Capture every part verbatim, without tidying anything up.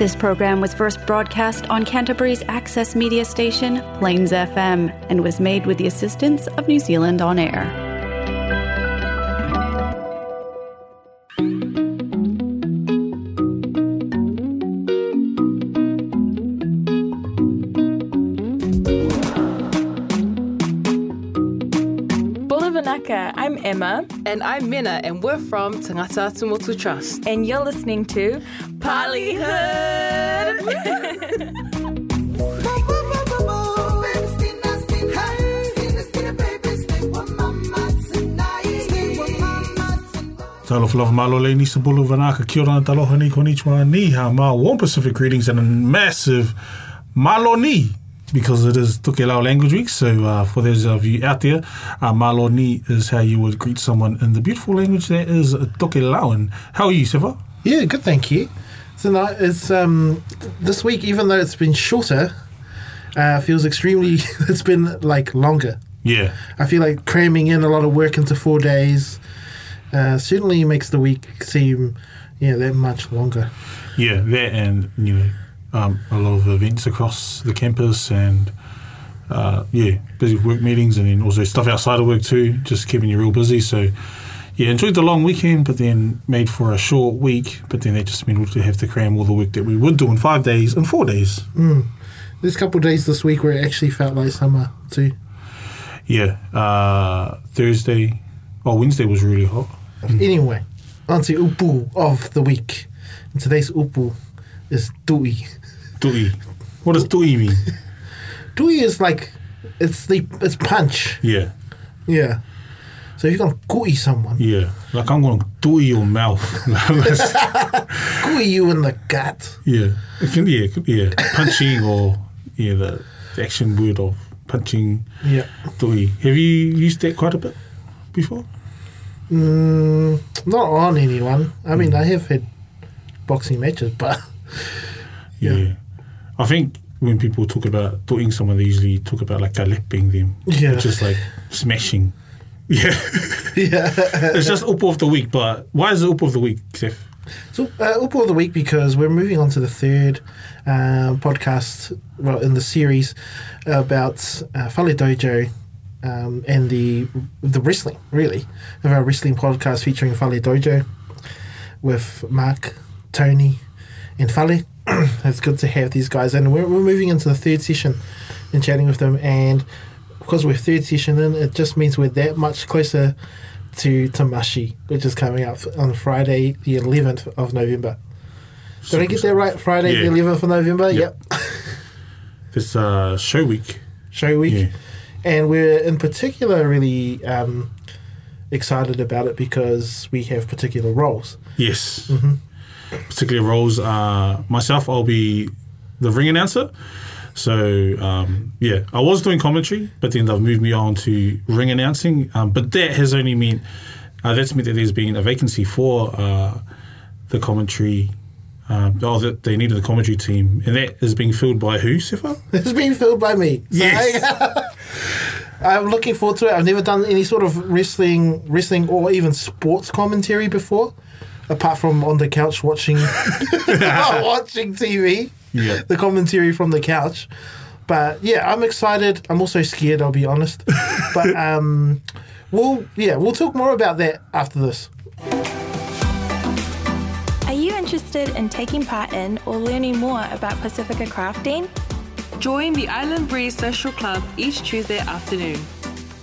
This program was first broadcast on Canterbury's access media station, Plains F M, and was made with the assistance of New Zealand On Air. I'm Emma. And I'm Mina, and we're from Tangata Atumotu Trust. And you're listening to Polyhood! Talo Falafa Malo Lei Nisa Bulu Vanaka Kia Ora Taloha Ni Konnichiwa Ni Ha Ma Warm Pacific greetings and a massive Malo Ni, because it is Tokelau Language Week, so uh, for those of you out there, uh, Malo Ni is how you would greet someone in the beautiful language that is Tokelauan. How are you, Sefa? Yeah, good, thank you. So now it's um, this week, even though it's been shorter, uh, feels extremely. It's been like longer. Yeah, I feel like cramming in a lot of work into four days uh, certainly makes the week seem yeah that much longer. Yeah, that and you know. Um, a lot of events across the campus and uh, yeah busy work meetings, and then also stuff outside of work too, just keeping you real busy. So yeah, enjoyed the long weekend, but then made for a short week, but then that just meant we would have to cram all the work that we would do in five days and four days. mm. There's a couple of days this week where it actually felt like summer too. Yeah uh, Thursday oh Wednesday was really hot. mm. Anyway, onto upu of the week, and today's upu is tui. Tui. What does tui mean? Tui is like, it's the it's punch. Yeah. Yeah. So if you're going to kui someone. Yeah. Like I'm going to tui your mouth. Kui you in the gut. Yeah. It can, yeah, it could be, yeah. Punching or, yeah, the, the action word of punching. Yeah. Tui. Have you used that quite a bit before? Mm, not on anyone. I mean, I have had boxing matches, but... Yeah. yeah, I think when people talk about doing someone, they usually talk about like galloping them, yeah. which is like smashing. Yeah, yeah. It's just upo of the week, but why is it upo of the week, Seth? So uh, upo of the week because we're moving on to the third uh, podcast, well, in the series about uh, Fali Dojo um, and the the wrestling, really, of our wrestling podcast featuring Fali Dojo with Mark, Tony, and Fale. It's good to have these guys, and we're, we're moving into the third session and chatting with them, and because we're third session in, it just means we're that much closer to Tamashii, which is coming up on Friday the eleventh of November. Did I get that right? Friday yeah. the eleventh of November? Yep. yep. This uh, show week. Show week. Yeah. And we're in particular really um, excited about it because we have particular roles. Yes. Mm-hmm. Particular roles are myself, I'll be the ring announcer. So, um, yeah, I was doing commentary, but then they've moved me on to ring announcing. Um, but that has only meant, uh, that's meant that there's been a vacancy for uh, the commentary. Um, oh, that they needed a commentary team. And that is being filled by who, Sefa? It's being filled by me. So yes. I, I'm looking forward to it. I've never done any sort of wrestling, wrestling or even sports commentary before. Apart from on the couch watching watching T V, yeah. the commentary from the couch. But yeah, I'm excited. I'm also scared, I'll be honest. But um, we'll yeah, we'll talk more about that after this. Are you interested in taking part in or learning more about Pacifica crafting? Join the Island Breeze Social Club each Tuesday afternoon.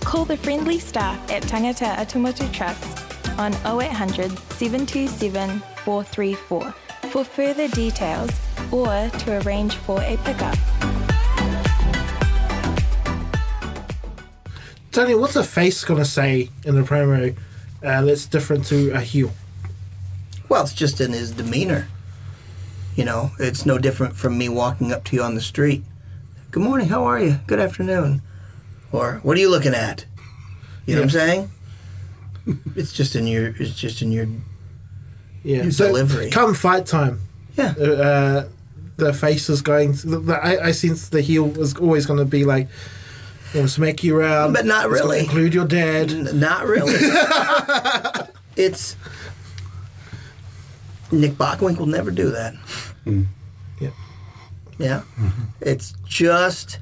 Call the friendly staff at Tangata Atumotu Trust on oh eight hundred, seven two seven, four three four for further details or to arrange for a pickup. Tony, what's a face going to say in the promo uh, that's different to a heel? Well, it's just in his demeanor. You know, it's no different from me walking up to you on the street. Good morning, how are you? Good afternoon. Or, what are you looking at? You yeah. know what I'm saying? It's just in your. It's just in your. Yeah. Your so delivery. Come fight time. Yeah. Uh, the face is going. The, the, I, I sense the heel is always going to be like, you know, smack you around, but not really. Include your dad. N- not really. It's. Nick Bockwinkel will never do that. Mm. Yeah. Yeah. Mm-hmm. It's just,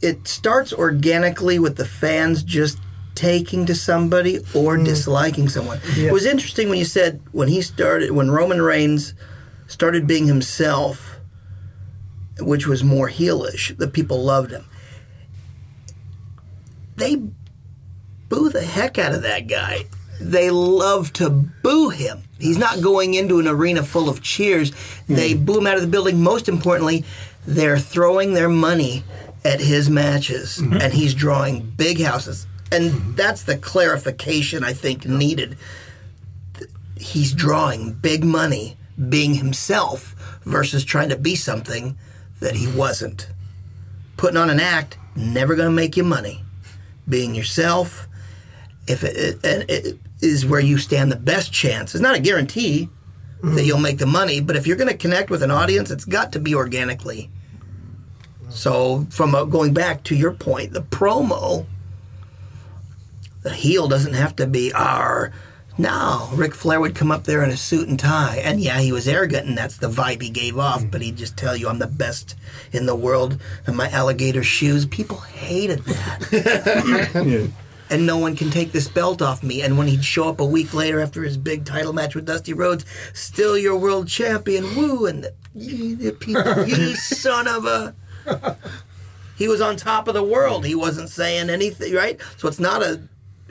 it starts organically with the fans just taking to somebody or mm. disliking someone. Yeah. It was interesting when you said when he started, when Roman Reigns started being himself, which was more heelish, the people loved him. They boo the heck out of that guy. They love to boo him. He's not going into an arena full of cheers. Mm. They boo him out of the building. Most importantly, they're throwing their money at his matches, mm-hmm. and he's drawing big houses. And mm-hmm. that's the clarification I think needed. He's drawing big money being himself versus trying to be something that he wasn't. Putting on an act, never going to make you money. Being yourself, if it, it, it is where you stand the best chance. It's not a guarantee mm-hmm. that you'll make the money, but if you're going to connect with an audience, it's got to be organically. So from uh, going back to your point, the promo, the heel doesn't have to be our. No, Ric Flair would come up there in a suit and tie. And yeah, he was arrogant, and that's the vibe he gave off. But he'd just tell you, I'm the best in the world in my alligator shoes. People hated that. Yeah. And no one can take this belt off me. And when he'd show up a week later after his big title match with Dusty Rhodes, still your world champion, woo. And the, you, the people, you son of a... He was on top of the world. He wasn't saying anything, right? So it's not a,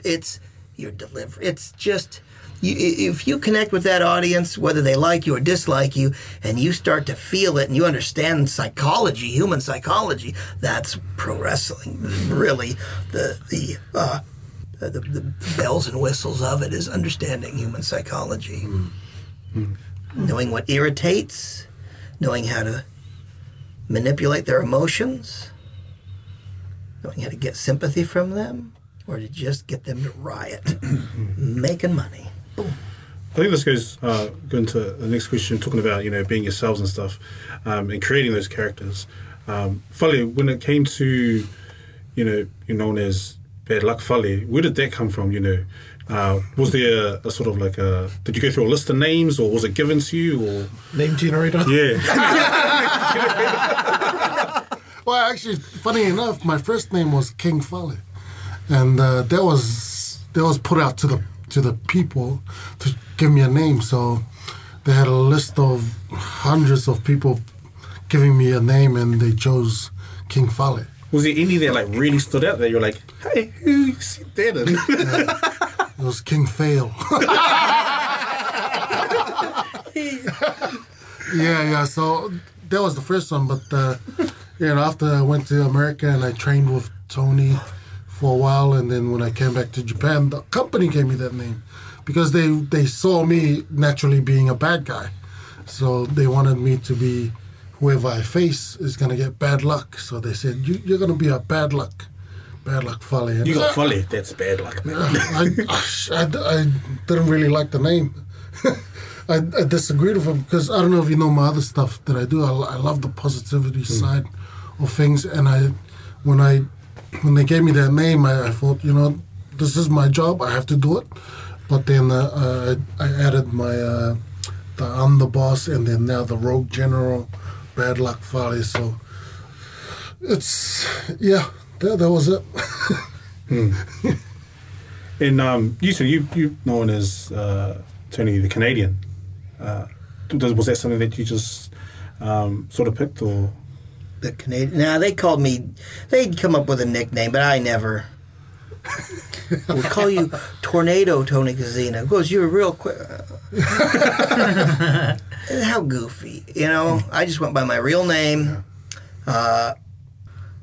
it's your delivery. It's just, you, if you connect with that audience, whether they like you or dislike you, and you start to feel it and you understand psychology, human psychology, that's pro wrestling. Really, the the uh, the, the bells and whistles of it is understanding human psychology. Mm-hmm. Knowing what irritates, knowing how to manipulate their emotions, knowing how to get sympathy from them, or to just get them to riot, making money. Boom. I think this goes uh, going to the next question, talking about you know being yourselves and stuff, um, and creating those characters. Um, Fale, when it came to you know you're known as Bad Luck Fale, where did that come from? You know, uh, was there a, a sort of like a did you go through a list of names, or was it given to you, or name generator? Yeah. Well, actually, funny enough, my first name was King Fale, and uh, that was that was put out to the to the people to give me a name. So they had a list of hundreds of people giving me a name, and they chose King Fale. Was there any that like really stood out that you're like, hey, who said that? Yeah, it was King Fail. yeah, yeah. So that was the first one, but. Uh, You know, after I went to America and I trained with Tony for a while, and then when I came back to Japan, the company gave me that name because they, they saw me naturally being a bad guy. So they wanted me to be whoever I face is going to get bad luck. So they said, you, you're going to be a bad luck, bad luck Fale. And you got Fale, that's bad luck, man. I, I, I, I didn't really like the name. I, I disagreed with him because I don't know if you know my other stuff that I do. I, I love the positivity mm. side of things, and I, when I, when they gave me that name, I, I thought, you know, this is my job. I have to do it. But then uh, I, I added my uh, the underboss, and then now the rogue general, Bad Luck Fale. So it's yeah, that, that was it. mm. And um, you so you you known as uh, Tony the Canadian. Uh, was that something that you just um, sort of picked, or the Canadian? Now nah, they called me. They'd come up with a nickname, but I never. We'll call you Tornado Tony Kozina because you were real quick. How goofy, you know? I just went by my real name, uh,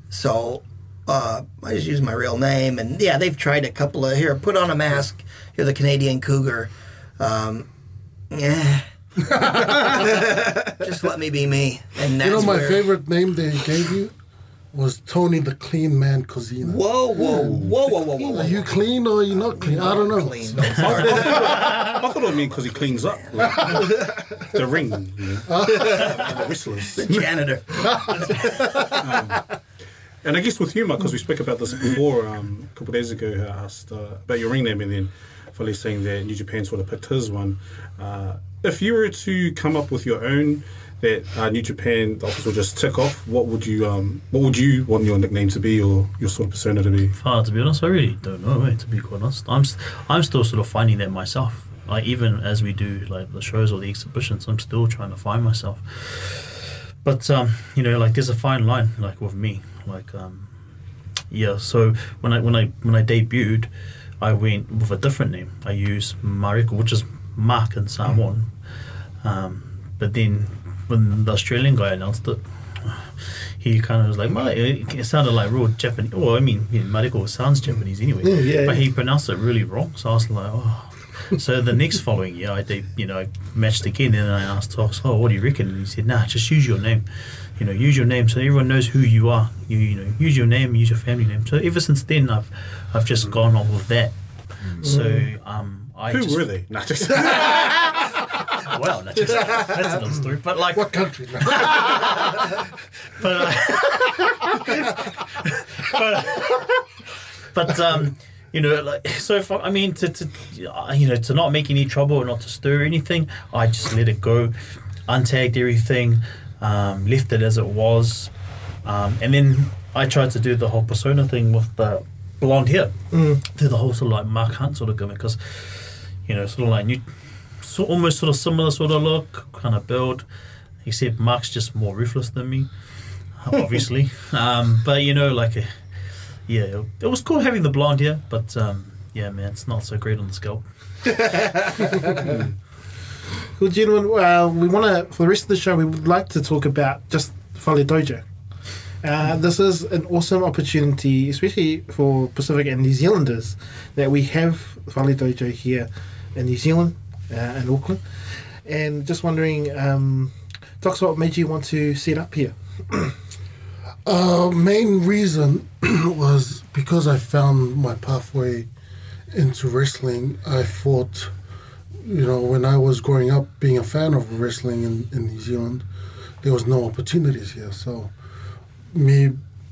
so uh, I just used my real name. And yeah, they've tried a couple of here. Put on a mask. You're the Canadian Cougar. Um, yeah. Just let me be me. And that's you know, my where... favorite name they gave you was Tony the Clean Man Kozina. Whoa, whoa, whoa, whoa, whoa, whoa. Are you clean or are you not clean? I don't know. Clean. No, I thought it meant because he cleans up. Like, the ring. You know. The whistlers. The janitor. um, and I guess with humour, because we spoke about this before, um, a couple of days ago, I asked uh, about your ring name, and then Fale saying that New Japan sort of picked his one. Uh, if you were to come up with your own that uh, New Japan, the office will just tick off, what would you um, what would you want your nickname to be or your sort of persona to be? Uh, to be honest, I really don't know, mate, to be quite honest. I'm, st- I'm still sort of finding that myself. Like, even as we do like the shows or the exhibitions, I'm still trying to find myself. But, um, you know, like, there's a fine line, like, with me. Like, um, yeah, so when I when I, when I debuted, I went with a different name. I used Mariko, which is Mark in Samoan. Um, but then when the Australian guy announced it, he kind of was like, it sounded like real Japanese. Well, I mean, yeah, Mariko sounds Japanese anyway. Yeah, yeah, but yeah. He pronounced it really wrong, so I was like, oh. So the next following year, I did, you know, I matched again, and I asked Tox, oh, what do you reckon? And he said, nah, just use your name. You know, use your name so everyone knows who you are. You, you know, use your name, use your family name. So ever since then, I've I've just gone on with that. So um, I who just, were they? Not just well, not just that's another story. But like, what country? but uh, but, uh, but um. You know, like, so if, I mean, to, to you know, to not make any trouble or not to stir anything, I just let it go, untagged everything, um, left it as it was, um, and then I tried to do the whole persona thing with the blonde hair, mm. do the whole sort of like Mark Hunt sort of gimmick, because you know, sort of like new, so almost sort of similar sort of look, kind of build, except Mark's just more ruthless than me, obviously. um, but you know, like. A, Yeah, it was cool having the blonde hair, but um, yeah, man, it's not so great on the scalp. Well, gentlemen, uh, we want to, for the rest of the show, we would like to talk about just Fale Dojo. Uh, this is an awesome opportunity, especially for Pacific and New Zealanders, that we have Fale Dojo here in New Zealand, uh, in Auckland. And just wondering, um, Docs, what made you want to set up here? Uh, main reason was because I found my pathway into wrestling. I fought, you know, when I was growing up, being a fan of wrestling in, in New Zealand, there was no opportunities here. So me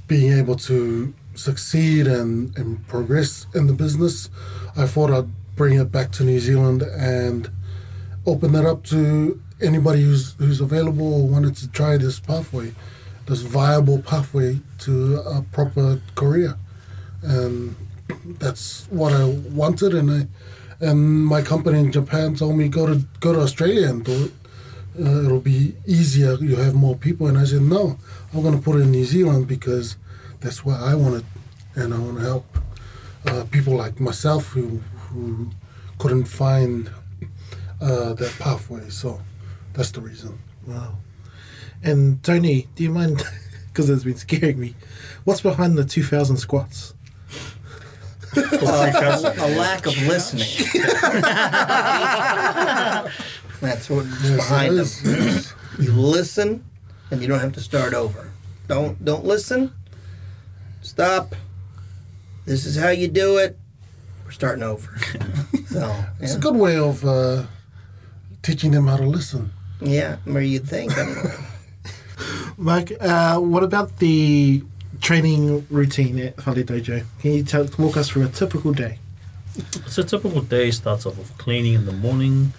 being able to succeed and, and progress in the business, I thought I'd bring it back to New Zealand and open it up to anybody who's, who's available or wanted to try this pathway. This viable pathway to a proper career, and that's what I wanted. And I, and my company in Japan told me go to go to Australia and do it. Uh, it'll be easier. You have more people. And I said no. I'm going to put it in New Zealand because that's where I want it, and I want to help uh, people like myself who who couldn't find uh, that pathway. So that's the reason. Wow. And Tony, do you mind, because it's been scaring me, what's behind the two thousand squats? uh, a lack of listening. That's what's yes, behind them. You listen, and you don't have to start over. Don't don't listen. Stop. This is how you do it. We're starting over. So it's yeah. a good way of uh, teaching them how to listen. Yeah, where you'd think. I don't know. Mark, uh, what about the training routine at Fale Dojo? Can you tell, walk us through a typical day? So a typical day starts off with cleaning in the morning.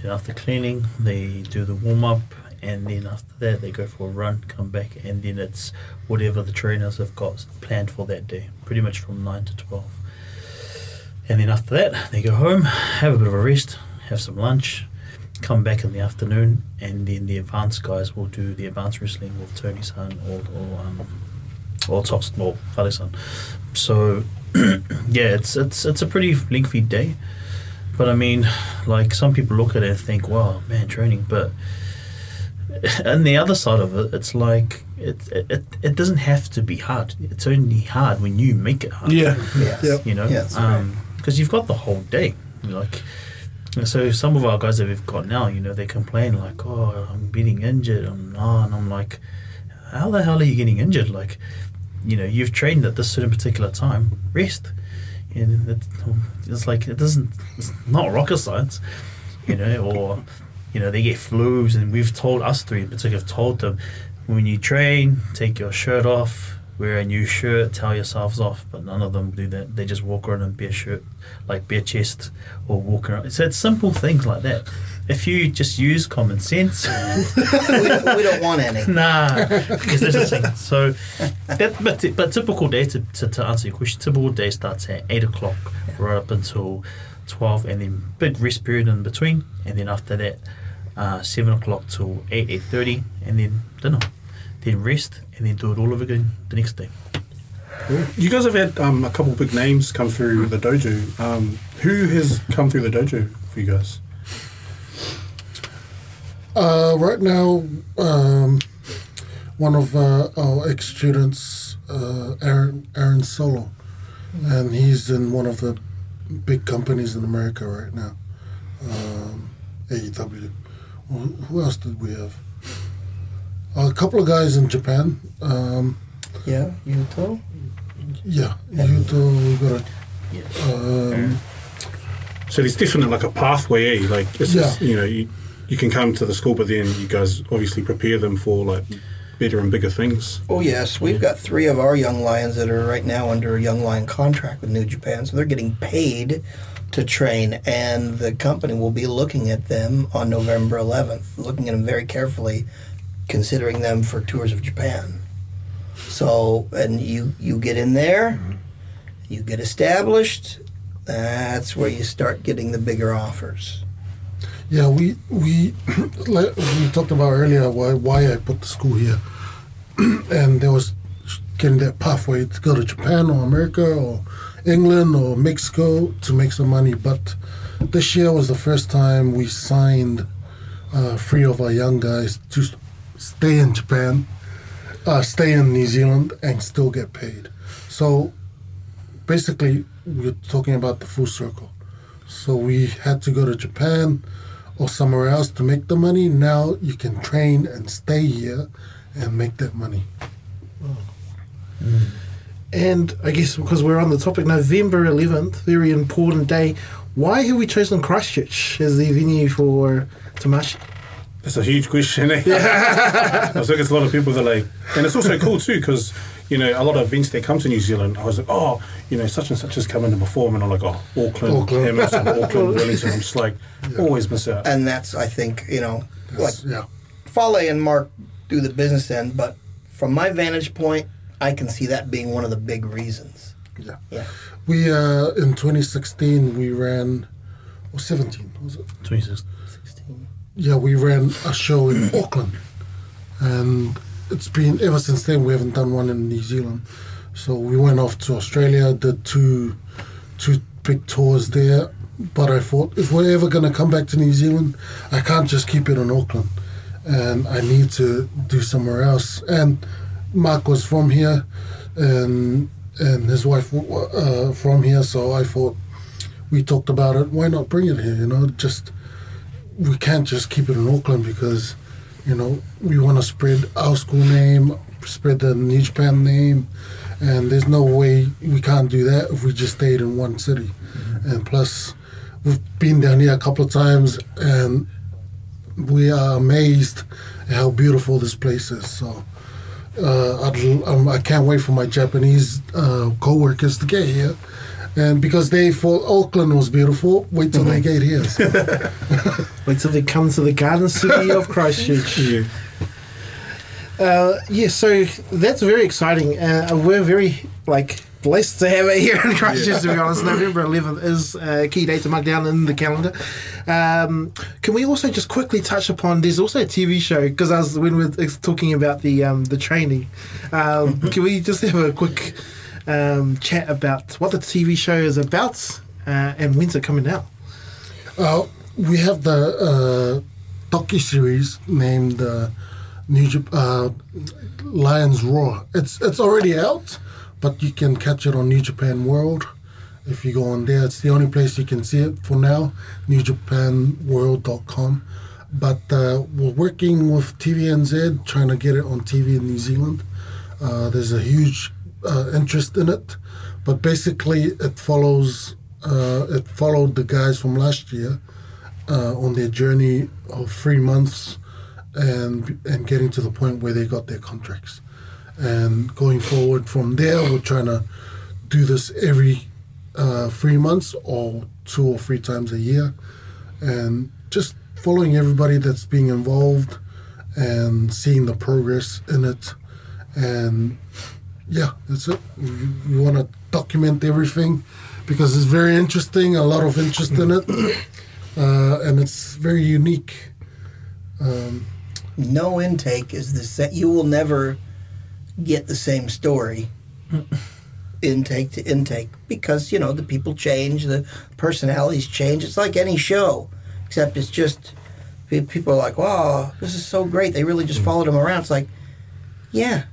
Then after cleaning, they do the warm-up. And then after that, they go for a run, come back. And then it's whatever the trainers have got planned for that day, pretty much from nine to twelve. And then after that, they go home, have a bit of a rest, have some lunch, come back in the afternoon, and then the advanced guys will do the advanced wrestling with Tony-san or or um, or Tox or Fale-san. So yeah, it's it's it's a pretty lengthy day. But I mean, like, some people look at it and think, "Wow, man, training." But on the other side of it, it's like it it it doesn't have to be hard. It's only hard when you make it hard. Yeah, yeah, yep. You know, because yeah, um, you've got the whole day, like. So some of our guys that we've got now, you know, they complain like, oh, I'm getting injured. I'm, oh, and I'm like, how the hell are you getting injured? Like, you know, you've trained at this certain particular time. Rest. And it, it's like, it doesn't, it's not rocket science, you know, or, you know, they get flus. And we've told us three in particular, have told them, when you train, take your shirt off, wear a new shirt, tell yourselves off, but none of them do that. They just walk around in bare shirt, like bare chest, or walk around. So it's simple things like that. If you just use common sense, we, don't, we don't want any. Nah, because there's a thing. So, that, but but typical day to, to to answer your question, typical day starts at eight o'clock, yeah. right up until twelve, and then big rest period in between, and then after that, uh, seven o'clock till eight eight thirty, and then dinner. Then rest, and then do it all over again the next day. Cool. You guys have had um, a couple big names come through the dojo. Um, who has come through the dojo for you guys? Uh, right now, um, one of uh, our ex-students, uh, Aaron Aaron Solo, mm-hmm. and he's in one of the big companies in America right now, um, A E W. Well, who else did we have? A couple of guys in Japan. Um, yeah, Yuto. Yeah, Yuto. We've got a, um, so there's definitely like a pathway, eh? Like this yeah. is, you know, you, you can come to the school, but then you guys obviously prepare them for like better and bigger things. Oh yes, we've got three of our young lions that are right now under a young lion contract with New Japan, so they're getting paid to train, and the company will be looking at them on November eleventh, looking at them very carefully, considering them for tours of Japan. So, and you, you get in there, mm-hmm. you get established, that's where you start getting the bigger offers. Yeah, we, we, like we talked about earlier why, why I put the school here. And there was getting that pathway to go to Japan or America or England or Mexico to make some money. But this year was the first time we signed uh, three of our young guys to stay in Japan, uh, stay in New Zealand, and still get paid. So basically, we're talking about the full circle. So we had to go to Japan or somewhere else to make the money. Now you can train and stay here and make that money. Wow. Mm. And I guess because we're on the topic, November eleventh, very important day. Why have we chosen Christchurch as the venue for Tamashii? That's a huge question, eh? Yeah. I was looking at a lot of people that are like, and it's also cool too, because, you know, a lot of events that come to New Zealand, I was like, oh, you know, such and such has come in to perform, and I'm like, oh, Auckland, Auckland. Hamilton, Auckland, Wellington. I'm just like, yeah. always miss out. And that's, I think, you know, that's, like, yeah. Fale and Mark do the business end, but from my vantage point, I can see that being one of the big reasons. Yeah. yeah. We, uh, in twenty sixteen, we ran, or seventeen, was it? twenty sixteen. Yeah, we ran a show in Auckland, and it's been ever since then we haven't done one in New Zealand. So we went off to Australia, did two two big tours there, but I thought if we're ever going to come back to New Zealand, I can't just keep it in Auckland, and I need to do somewhere else. And Mark was from here, and and his wife uh, from here, so I thought, we talked about it, why not bring it here, you know, just... We can't just keep it in Auckland because, you know, we want to spread our school name, spread the New Japan name, and there's no way we can't do that if we just stayed in one city. Mm-hmm. And plus, we've been down here a couple of times, and we are amazed at how beautiful this place is. So uh, I'd, um, I can't wait for my Japanese uh, co-workers to get here. And because they thought Auckland was beautiful, wait till mm-hmm. they get here. So. Wait till they come to the garden city of Christchurch. yeah. Uh, yeah, so that's very exciting. Uh, we're very like blessed to have it here in Christchurch, yeah. to be honest. November eleventh is a key date to mark down in the calendar. Um, can we also just quickly touch upon, there's also a T V show, because I was when we were talking about the, um, the training, um, can we just have a quick... Um, chat about what the T V show is about uh, and when's it coming out? Uh, we have the uh, docu-series named uh, New Jap- uh, Lion's Roar. It's it's already out, but you can catch it on New Japan World. If you go on there, it's the only place you can see it for now, new japan world dot com. But uh, we're working with T V N Z, trying to get it on T V in New Zealand. Uh, there's a huge... Uh, interest in it, but basically it follows uh, it followed the guys from last year uh, on their journey of three months and and getting to the point where they got their contracts. And going forward from there, we're trying to do this every uh, three months or two or three times a year. And just following everybody that's being involved and seeing the progress in it. And yeah, that's it. We, we want to document everything because it's very interesting, a lot of interest in it. Uh, and it's very unique. Um, no intake is the same. You will never get the same story intake to intake because, you know, the people change, the personalities change. It's like any show, except it's just people are like, wow, this is so great. They really just followed him around. It's like, yeah.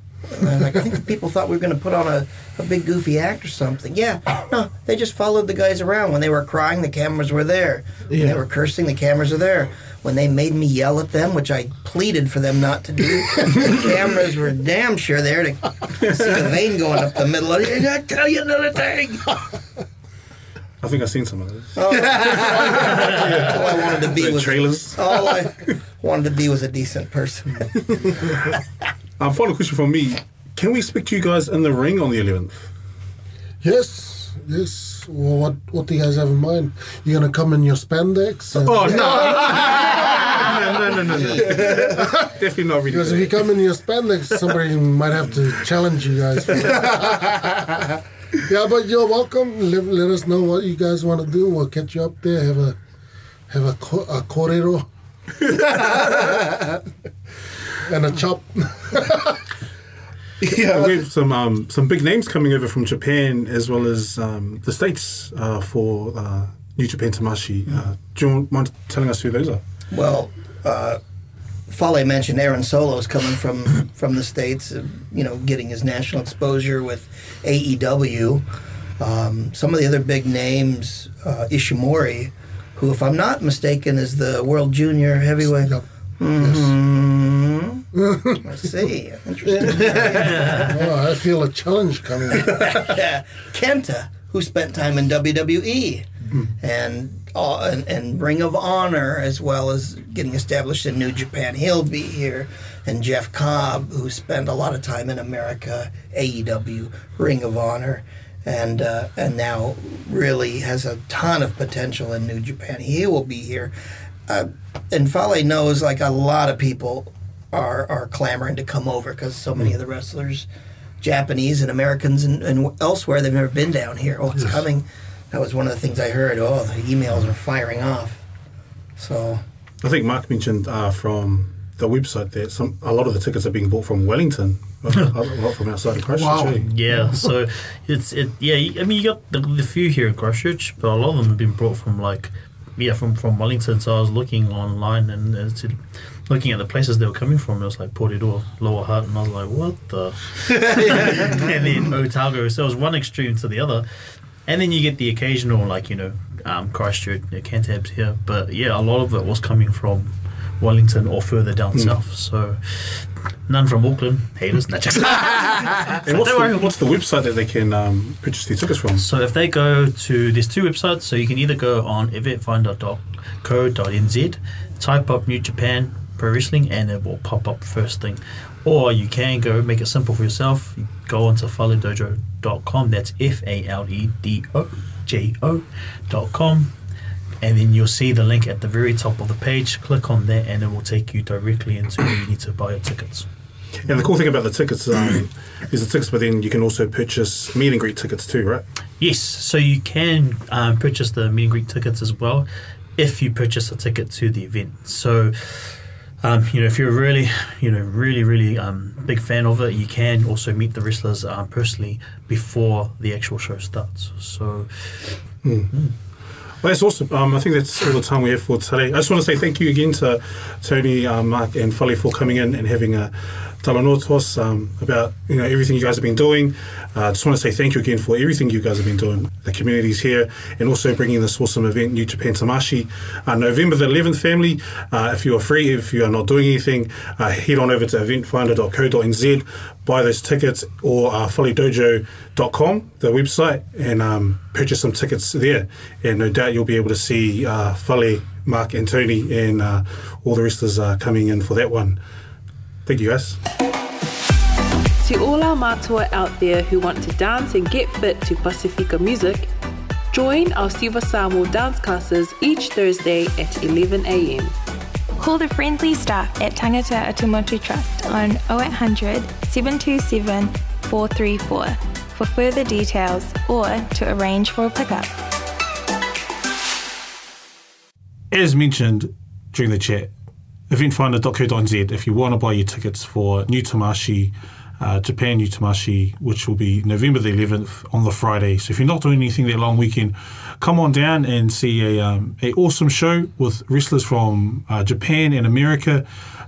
Like, I think the people thought we were going to put on a, a big goofy act or something. Yeah. No, they just followed the guys around. When they were crying, the cameras were there. When yeah. they were cursing, the cameras are there. When they made me yell at them, which I pleaded for them not to do, the cameras were damn sure there to see the vein going up the middle of it. I tell you another thing. I think I've seen some of this. Oh, yeah. all I wanted to be the was trailers. All I wanted to be was a decent person. Um, final question from me. Can we expect you guys in the ring on the eleventh? Yes, yes. Well, what what do you guys have in mind? You're gonna come in your spandex? And oh no. no! No, no, no, no. Definitely not. Really because good. If you come in your spandex, somebody might have to challenge you guys. For that. Yeah, but you're welcome. Let, let us know what you guys want to do. We'll catch you up there. Have a have a co- a corero. And a chop. Yeah, we have some um, some big names coming over from Japan as well as um, the States uh, for uh, New Japan Tamashii. Uh, do you mind telling us who those are? Well, uh, Fale mentioned Aaron Solo is coming from, from the States, uh, you know, getting his national exposure with A E W. Um, some of the other big names, uh, Ishimori, who, if I'm not mistaken, is the world junior heavyweight. Yep. Mm-hmm. Yes. I see. Interesting. Oh, I feel a challenge coming. Kenta, who spent time in W W E mm-hmm. and, uh, and and Ring of Honor, as well as getting established in New Japan, he'll be here. And Jeff Cobb, who spent a lot of time in America, A E W, Ring of Honor, and uh, and now really has a ton of potential in New Japan. He will be here. Uh, and Fale knows, like, a lot of people are are clamoring to come over because so many of the wrestlers, Japanese and Americans and, and elsewhere, they've never been down here. Oh, it's yes. coming. That was one of the things I heard. Oh, the emails are firing off. So I think Mark mentioned uh, from the website that some a lot of the tickets are being bought from Wellington, a lot from outside of Christchurch. Wow. Yeah, so it's it. Yeah, I mean, you got the, the few here in Christchurch, but a lot of them have been brought from, like, Yeah, from, from Wellington. So I was looking online and uh, to, looking at the places they were coming from. It was like Porirua, Lower Hutt, and I was like, what the? And then Otago. So it was one extreme to the other. And then you get the occasional, like, you know, um, Christchurch, you know, Cantab's here. But yeah, a lot of it was coming from Wellington or further down mm. south. So none from Auckland. Haters. Not just. And what's, the, what's the website that they can um, purchase their tickets from? So if they go to, there's two websites. So you can either go on eventfinder dot co dot n z, type up New Japan Pro Wrestling, and it will pop up first thing. Or you can go make it simple for yourself. You go onto fale dojo dot com. That's F A L E D O J O dot com. And then you'll see the link at the very top of the page. Click on that, and it will take you directly into where you need to buy your tickets. And the cool thing about the tickets um, is the tickets, but then you can also purchase meet and greet tickets too, right? Yes. So you can um, purchase the meet and greet tickets as well if you purchase a ticket to the event. So, um, you know, if you're really, you know, really, really um, big fan of it, you can also meet the wrestlers um, personally before the actual show starts. So. Mm. Mm. Well, that's awesome. Um, I think that's all the time we have for today. I just want to say thank you again to Tony, uh, Mark, and Fale for coming in and having a talanoa to us um, about you know everything you guys have been doing. I uh, just want to say thank you again for everything you guys have been doing. The community's here, and also bringing this awesome event, New Japan Tamashii, uh, November the eleventh. Family, uh, if you are free, if you are not doing anything, uh, head on over to eventfinder dot co dot n z, buy those tickets, or uh, fale dojo dot com, the website, and um, purchase some tickets there. And no doubt you'll be able to see uh, Fale, Mark, and Tony, and uh, all the wrestlers uh, coming in for that one. Thank you, guys. To all our mātua out there who want to dance and get fit to Pasifika music, join our Siva Samoa dance classes each Thursday at eleven a m. Call the friendly staff at Tangata Atumotu Trust on oh eight hundred, seven two seven, four three four for further details or to arrange for a pickup. As mentioned during the chat, event finder dot co dot n z if you want to buy your tickets for New Tamashii, uh, Japan New Tamashii, which will be November the eleventh on the Friday. So if you're not doing anything that long weekend, come on down and see a um, a awesome show with wrestlers from uh, Japan and America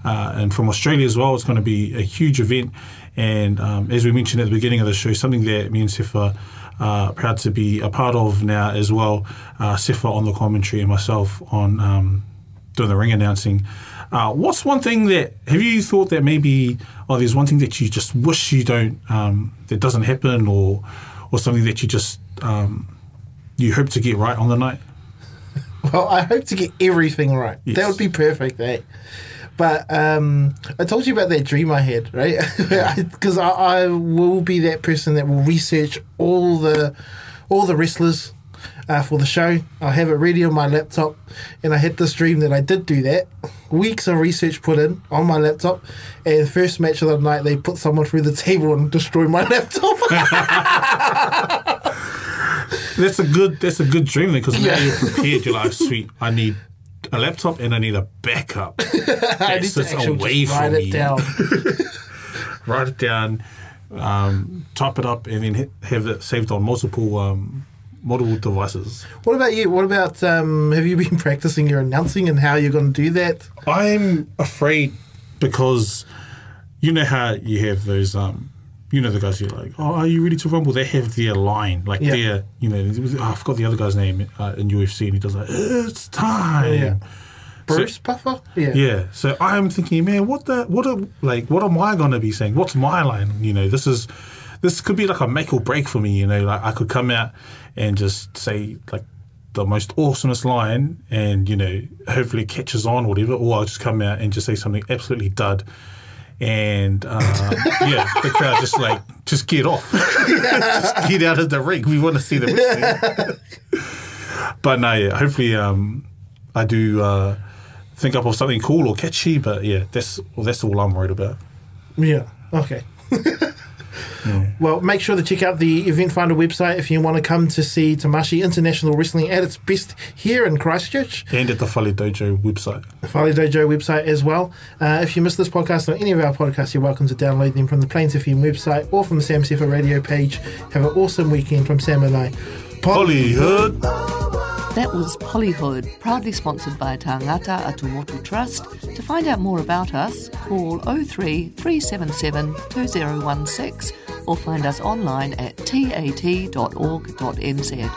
uh, and from Australia as well. It's going to be a huge event. And um, as we mentioned at the beginning of the show, something that me and Sefa are uh, proud to be a part of now as well. Uh, Sefa on the commentary and myself on um, doing the ring announcing. Uh, what's one thing that, have you thought that maybe, oh, there's one thing that you just wish you don't, um, that doesn't happen, or or something that you just, um, you hope to get right on the night? Well, I hope to get everything right. Yes. That would be perfect, eh? But um, I told you about that dream I had, right? Because I, I will be that person that will research all the all the wrestlers Uh, for the show. I have it ready on my laptop, and I had this dream that I did do that. Weeks of research put in on my laptop, and first match of the night they put someone through the table and destroyed my laptop. That's a good that's a good dream, because now yeah. You're prepared. You're like, sweet, I need a laptop and I need a backup that sits away from me. Write it down, um, type it up, and then have it saved on multiple um Model devices. What about you? What about, um, have you been practicing your announcing and how you're going to do that? I'm afraid, because you know how you have those, um, you know the guys who are like, oh, are you ready to rumble? They have their line. Like yeah. their, you know, oh, I forgot the other guy's name uh, in U F C, and he does like, it's time. Yeah. Bruce so, Buffer? Yeah. Yeah. So I'm thinking, man, what the, what a, like, what am I going to be saying? What's my line? You know, this is, this could be like a make or break for me, you know, like I could come out and just say like the most awesomest line and, you know, hopefully it catches on or whatever, or I'll just come out and just say something absolutely dud and uh, yeah, the crowd just like, just get off. Just get out of the ring. We want to see the wrestling. But no, yeah, hopefully um, I do uh, think up of something cool or catchy, but yeah, that's, well, that's all I'm worried about. Yeah, okay. Yeah. Well, make sure to check out the Event Finder website if you want to come to see Tamashii International Wrestling at its best here in Christchurch. And at the Fali Dojo website. The Fali Dojo website as well. Uh, if you missed this podcast or any of our podcasts, you're welcome to download them from the Plains F M website or from the Sam Sefa radio page. Have an awesome weekend from Sam and I. Polyhood. That was Polyhood, proudly sponsored by Tangata Atumotu Trust. To find out more about us, call oh three, three seven seven, two oh one six or find us online at t a t dot org dot n z.